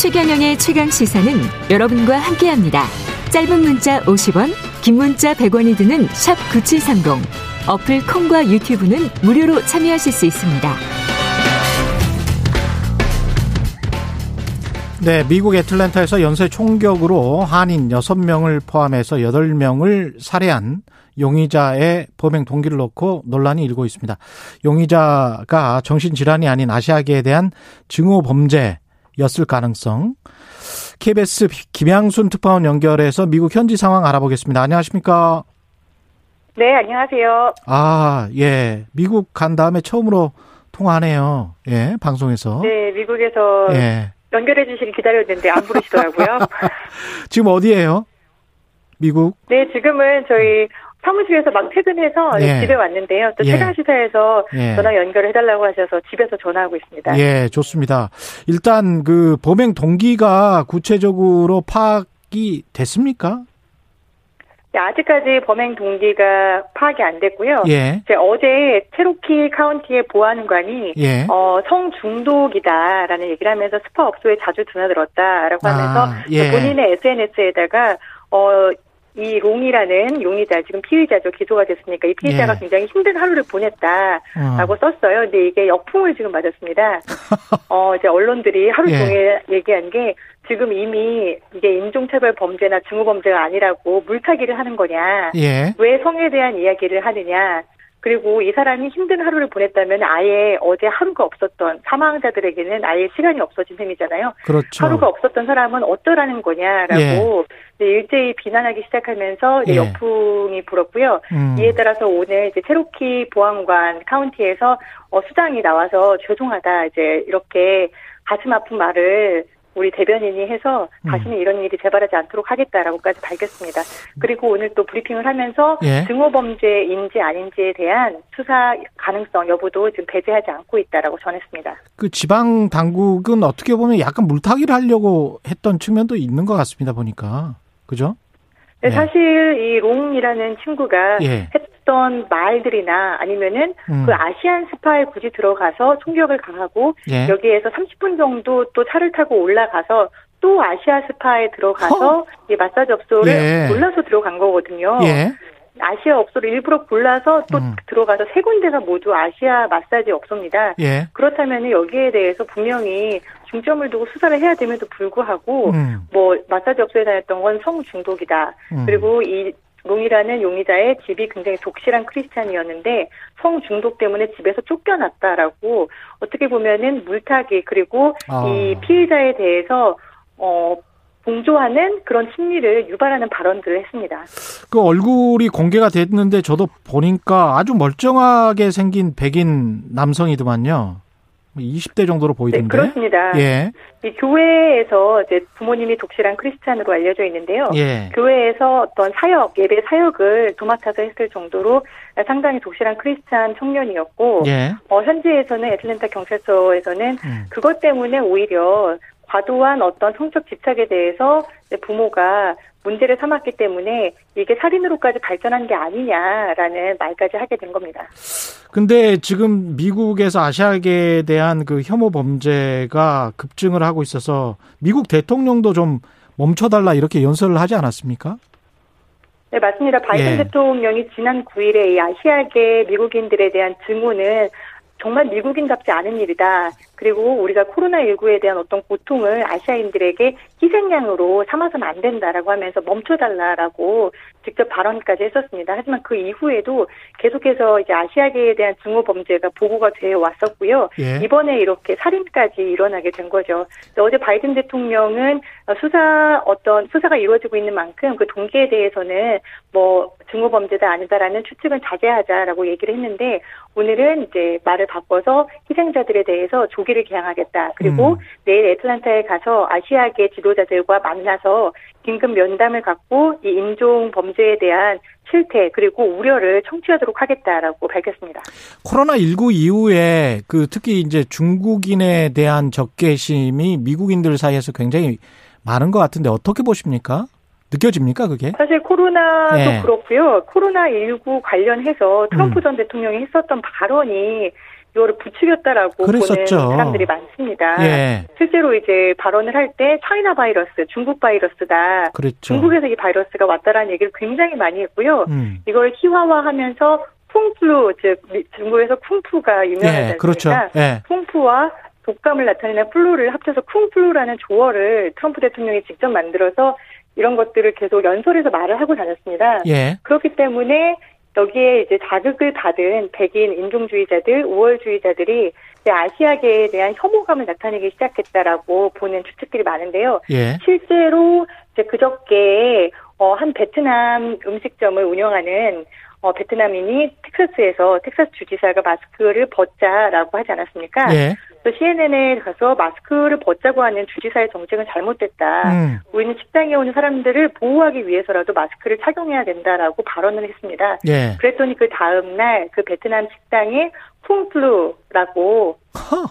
최경영의 최강시사는 여러분과 함께합니다. 짧은 문자 50원, 긴 문자 100원이 드는 샵 9730. 어플 콩과 유튜브는 무료로 참여하실 수 있습니다. 네, 미국 애틀랜타에서 연쇄 총격으로 한인 6명을 포함해서 8명을 살해한 용의자의 범행 동기를 놓고 논란이 일고 있습니다. 용의자가 정신질환이 아닌 아시아계에 대한 증오 범죄였을 가능성. KBS 김양순 특파원 연결해서 미국 현지 상황 알아보겠습니다. 안녕하십니까? 네, 안녕하세요. 아, 예. 미국 간 다음에 처음으로 통화하네요. 예, 방송에서. 네, 미국에서 예. 연결해 주시길 기다렸는데 안 부르시더라고요. 지금 어디예요? 미국? 네, 지금은 저희 사무실에서 막 퇴근해서 예. 집에 왔는데요. 또 최강시사에서 예. 전화 연결을 해달라고 하셔서 집에서 전화하고 있습니다. 예, 좋습니다. 일단 그 범행 동기가 구체적으로 파악이 됐습니까? 아직까지 범행 동기가 파악이 안 됐고요. 예. 어제 체로키 카운티의 보안관이 예. 성중독이다라는 얘기를 하면서 스파 업소에 자주 드나들었다라고 하면서 예. 본인의 SNS에다가 이 롱이라는 용의자, 지금 피의자죠. 기소가 됐으니까 이 피의자가 예. 굉장히 힘든 하루를 보냈다라고 썼어요. 근데 이게 역풍을 지금 맞았습니다. 이제 언론들이 하루 종일 예. 얘기한 게 지금 이미 이게 인종차별 범죄나 증오범죄가 아니라고 물타기를 하는 거냐. 예. 왜 성에 대한 이야기를 하느냐. 그리고 이 사람이 힘든 하루를 보냈다면 아예 어제 하루가 없었던 사망자들에게는 아예 시간이 없어진 셈이잖아요. 그렇죠. 하루가 없었던 사람은 어떠라는 거냐라고 예. 일제히 비난하기 시작하면서 예. 역풍이 불었고요. 이에 따라서 오늘 이제 체로키 보안관 카운티에서 수장이 나와서 죄송하다 이제 이렇게 가슴 아픈 말을 우리 대변인이 해서 다시는 이런 일이 재발하지 않도록 하겠다라고까지 밝혔습니다. 그리고 오늘 또 브리핑을 하면서 예. 증오범죄인지 아닌지에 대한 수사 가능성 여부도 지금 배제하지 않고 있다라고 전했습니다. 그 지방 당국은 어떻게 보면 약간 물타기를 하려고 했던 측면도 있는 것 같습니다. 보니까. 그죠? 네, 예. 사실 이 롱이라는 친구가 예. 했던 말들이나 아니면은 그 아시안 스파에 굳이 들어가서 총격을 가하고 예. 여기에서 30분 정도 또 차를 타고 올라가서 또 아시아 스파에 들어가서 이 마사지 업소를 예. 골라서 들어간 거거든요. 예. 아시아 업소를 일부러 골라서 또 들어가서 세 군데가 모두 아시아 마사지 업소입니다. 예. 그렇다면 여기에 대해서 분명히 중점을 두고 수사를 해야 됨에도 불구하고 뭐 마사지 업소에 다녔던 건 성중독이다. 그리고 이 롱이라는 용의자의 집이 굉장히 독실한 크리스찬이었는데 성중독 때문에 집에서 쫓겨났다라고 어떻게 보면은 물타기 그리고 이 피의자에 대해서 동조하는 그런 심리를 유발하는 발언들을 했습니다. 그 얼굴이 공개가 됐는데 저도 보니까 아주 멀쩡하게 생긴 백인 남성이더만요. 20대 정도로 보이던데. 네, 그렇습니다. 예. 이 교회에서 이제 부모님이 독실한 크리스찬으로 알려져 있는데요. 예. 교회에서 어떤 예배 사역을 도맡아서 했을 정도로 상당히 독실한 크리스찬 청년이었고, 예. 현지에서는 애틀랜타 경찰서에서는 그것 때문에 오히려 과도한 어떤 성적 집착에 대해서 부모가 문제를 삼았기 때문에 이게 살인으로까지 발전한 게 아니냐라는 말까지 하게 된 겁니다. 근데 지금 미국에서 아시아계에 대한 그 혐오 범죄가 급증을 하고 있어서 미국 대통령도 좀 멈춰달라 이렇게 연설을 하지 않았습니까? 네, 맞습니다. 바이든 예. 대통령이 지난 9일에 이 아시아계 미국인들에 대한 증오는 정말 미국인답지 않은 일이다. 그리고 우리가 코로나19에 대한 어떤 고통을 아시아인들에게 희생양으로 삼아서는 안 된다라고 하면서 멈춰달라라고 직접 발언까지 했었습니다. 하지만 그 이후에도 계속해서 이제 아시아계에 대한 증오 범죄가 보고가 되어 왔었고요. 예. 이번에 이렇게 살인까지 일어나게 된 거죠. 어제 바이든 대통령은 수사가 이루어지고 있는 만큼 그 동기에 대해서는 뭐 증오 범죄다 아니다라는 추측은 자제하자라고 얘기를 했는데 오늘은 이제 말을 바꿔서 희생자들에 대해서 조기를 개항하겠다. 그리고 내일 애틀랜타에 가서 아시아계 지도자들과 만나서 긴급 면담을 갖고 이 인종 범죄에 대한 실태 그리고 우려를 청취하도록 하겠다라고 밝혔습니다. 코로나19 이후에 그 특히 이제 중국인에 대한 적개심이 미국인들 사이에서 굉장히 많은 것 같은데 어떻게 보십니까? 느껴집니까, 그게? 사실 코로나도 예. 그렇고요. 코로나19 관련해서 트럼프 전 대통령이 했었던 발언이 이거를 부추겼다라고 그랬었죠. 보는 사람들이 많습니다. 예. 실제로 이제 발언을 할 때 차이나 바이러스, 중국 바이러스다. 그랬죠. 중국에서 이 바이러스가 왔다라는 얘기를 굉장히 많이 했고요. 이걸 희화화하면서 쿵푸, 즉 중국에서 쿵푸가 유명하잖아요. 예. 그렇죠. 예. 쿵푸와 독감을 나타내는 플루를 합쳐서 쿵플루라는 조어를 트럼프 대통령이 직접 만들어서 이런 것들을 계속 연설해서 말을 하고 다녔습니다. 예. 그렇기 때문에 여기에 이제 자극을 받은 백인 인종주의자들, 우월주의자들이 아시아계에 대한 혐오감을 나타내기 시작했다라고 보는 추측들이 많은데요. 예. 실제로 이제 그저께 한 베트남 음식점을 운영하는 베트남인이 텍사스에서 텍사스 주지사가 마스크를 벗자라고 하지 않았습니까? 예. 그래서 CNN에 가서 마스크를 벗자고 하는 주지사의 정책은 잘못됐다. 우리는 식당에 오는 사람들을 보호하기 위해서라도 마스크를 착용해야 된다라고 발언을 했습니다. 예. 그랬더니 그 다음 날 그 베트남 식당에 쿵플루라고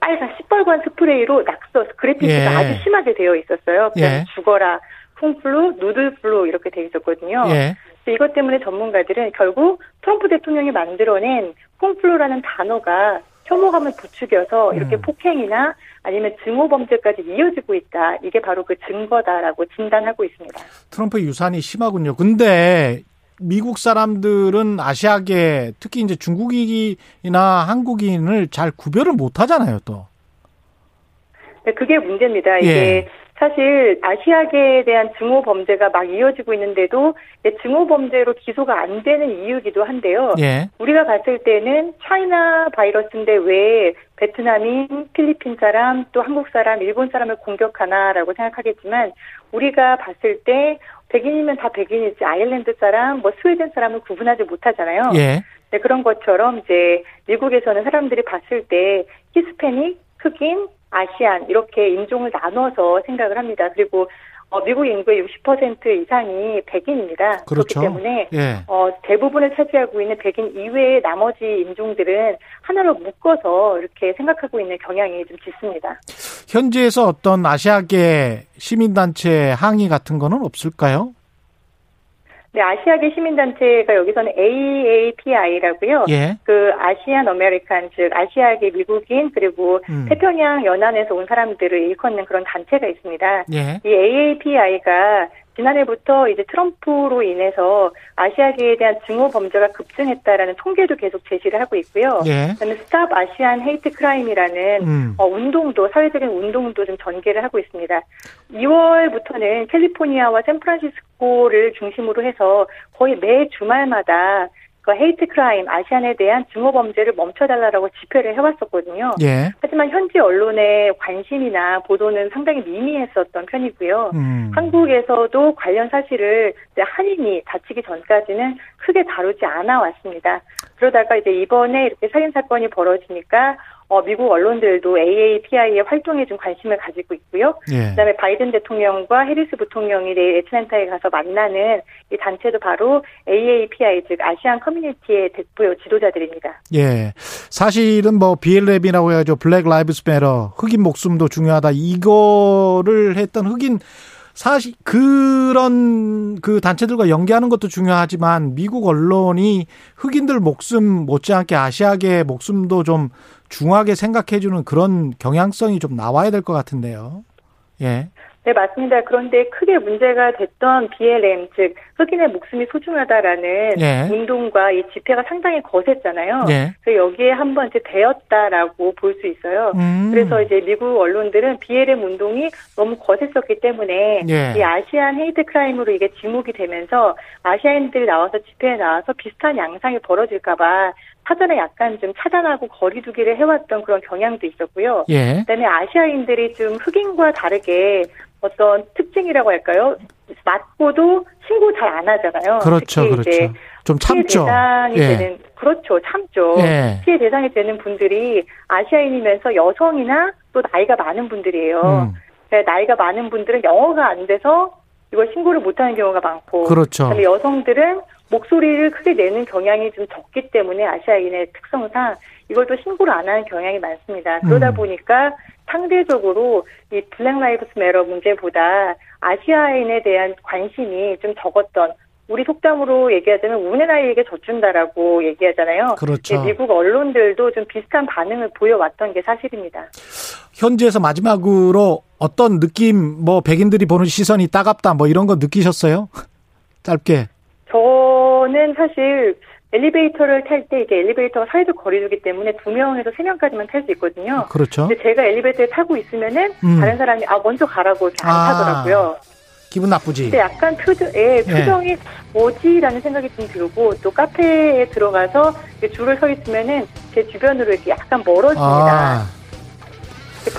빨간 시뻘건 스프레이로 낙서 그래피티가 예. 아주 심하게 되어 있었어요. 그냥 예. 죽어라. 콩플루, 누들플루 이렇게 돼 있었거든요. 예. 이것 때문에 전문가들은 결국 트럼프 대통령이 만들어낸 콩플루라는 단어가 혐오감을 부추겨서 이렇게 폭행이나 아니면 증오범죄까지 이어지고 있다. 이게 바로 그 증거다라고 진단하고 있습니다. 트럼프 유산이 심하군요. 근데 미국 사람들은 아시아계, 특히 이제 중국인이나 한국인을 잘 구별을 못 하잖아요, 또. 네, 그게 문제입니다. 이게. 예. 사실 아시아계에 대한 증오 범죄가 막 이어지고 있는데도 증오 범죄로 기소가 안 되는 이유이기도 한데요. 예. 우리가 봤을 때는 차이나 바이러스인데 왜 베트남인, 필리핀 사람, 또 한국 사람, 일본 사람을 공격하나라고 생각하겠지만 우리가 봤을 때 백인이면 다 백인이지 아일랜드 사람, 뭐 스웨덴 사람을 구분하지 못하잖아요. 예. 네, 그런 것처럼 이제 미국에서는 사람들이 봤을 때 히스패닉, 흑인, 아시안 이렇게 인종을 나눠서 생각을 합니다. 그리고 미국 인구의 60% 이상이 백인입니다. 그렇죠. 그렇기 때문에 예. 대부분을 차지하고 있는 백인 이외의 나머지 인종들은 하나로 묶어서 이렇게 생각하고 있는 경향이 좀 짙습니다. 현지에서 어떤 아시아계 시민단체 항의 같은 거는 없을까요? 네, 아시아계 시민단체가 여기서는 AAPI라고요. 예. 그 아시안 아메리칸, 즉 아시아계 미국인 그리고 태평양 연안에서 온 사람들을 일컫는 그런 단체가 있습니다. 예. 이 AAPI가 지난해부터 이제 트럼프로 인해서 아시아계에 대한 증오 범죄가 급증했다라는 통계도 계속 제시를 하고 있고요. 예. 그다음에 스탑 아시안 헤이트 크라임이라는 운동도 사회적인 운동도 좀 전개를 하고 있습니다. 2월부터는 캘리포니아와 샌프란시스코를 중심으로 해서 거의 매 주말마다 그 헤이트 크라임, 아시안에 대한 증오 범죄를 멈춰달라고 집회를 해왔었거든요. 예. 하지만 현지 언론의 관심이나 보도는 상당히 미미했었던 편이고요. 한국에서도 관련 사실을 이제 한인이 다치기 전까지는 크게 다루지 않아 왔습니다. 그러다가 이제 이번에 이렇게 살인 사건이 벌어지니까 미국 언론들도 AAPI의 활동에 좀 관심을 가지고 있고요. 예. 그다음에 바이든 대통령과 해리스 부통령이 내일 애틀랜타에 가서 만나는 이 단체도 바로 AAPI 즉 아시안 커뮤니티의 대표 지도자들입니다. 예, 사실은 뭐 BLM이라고 해야죠. 블랙 라이브스 매터 흑인 목숨도 중요하다. 이거를 했던 흑인 사실 그런 그 단체들과 연계하는 것도 중요하지만 미국 언론이 흑인들 목숨 못지않게 아시아계의 목숨도 좀 중하게 생각해주는 그런 경향성이 좀 나와야 될 것 같은데요. 예. 네, 맞습니다. 그런데 크게 문제가 됐던 BLM, 즉 흑인의 목숨이 소중하다라는 예. 운동과 이 집회가 상당히 거셌잖아요. 예. 그래서 여기에 한번 이제 대었다라고 볼 수 있어요. 그래서 이제 미국 언론들은 BLM 운동이 너무 거셌었기 때문에 예. 이 아시안 헤이트 크라임으로 이게 지목이 되면서 아시아인들이 나와서 집회에 나와서 비슷한 양상이 벌어질까봐 사전에 약간 좀 차단하고 거리 두기를 해왔던 그런 경향도 있었고요. 예. 그다음에 아시아인들이 좀 흑인과 다르게 어떤 특징이라고 할까요? 맞고도 신고 잘 안 하잖아요. 그렇죠, 특히 그렇죠. 이제 좀 참죠. 피해 대상이 예. 되는 그렇죠, 참죠. 예. 피해 대상이 되는 분들이 아시아인이면서 여성이나 또 나이가 많은 분들이에요. 그러니까 나이가 많은 분들은 영어가 안 돼서 이걸 신고를 못하는 경우가 많고, 그렇죠. 그다음에 여성들은 목소리를 크게 내는 경향이 좀 적기 때문에 아시아인의 특성상 이걸 또 신고를 안 하는 경향이 많습니다. 그러다 보니까 상대적으로 이 블랙 라이브스 매터 문제보다 아시아인에 대한 관심이 좀 적었던 우리 속담으로 얘기하자면 우는 아이에게 젖준다라고 얘기하잖아요. 그렇죠. 미국 언론들도 좀 비슷한 반응을 보여왔던 게 사실입니다. 현지에서 마지막으로 어떤 느낌, 뭐 백인들이 보는 시선이 따갑다, 뭐 이런 거 느끼셨어요? 짧게. 저는 사실 엘리베이터를 탈 때 이게 엘리베이터가 사회적 거리두기 때문에 2명에서 3명까지만 탈 수 있거든요. 그렇죠. 근데 제가 엘리베이터에 타고 있으면은 다른 사람이 먼저 가라고 이렇게 안 타더라고요. 기분 나쁘지? 근데 약간 표정이 뭐지라는 생각이 좀 들고, 또 카페에 들어가서 줄을 서 있으면은 제 주변으로 이렇게 약간 멀어집니다.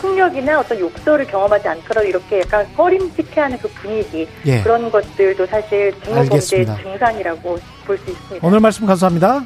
폭력이나 어떤 욕설을 경험하지 않더라도 이렇게 약간 꺼림직해하는 그 분위기, 그런 것들도 사실 증오범죄의 증상이라고 볼 수 있습니다. 오늘 말씀 감사합니다.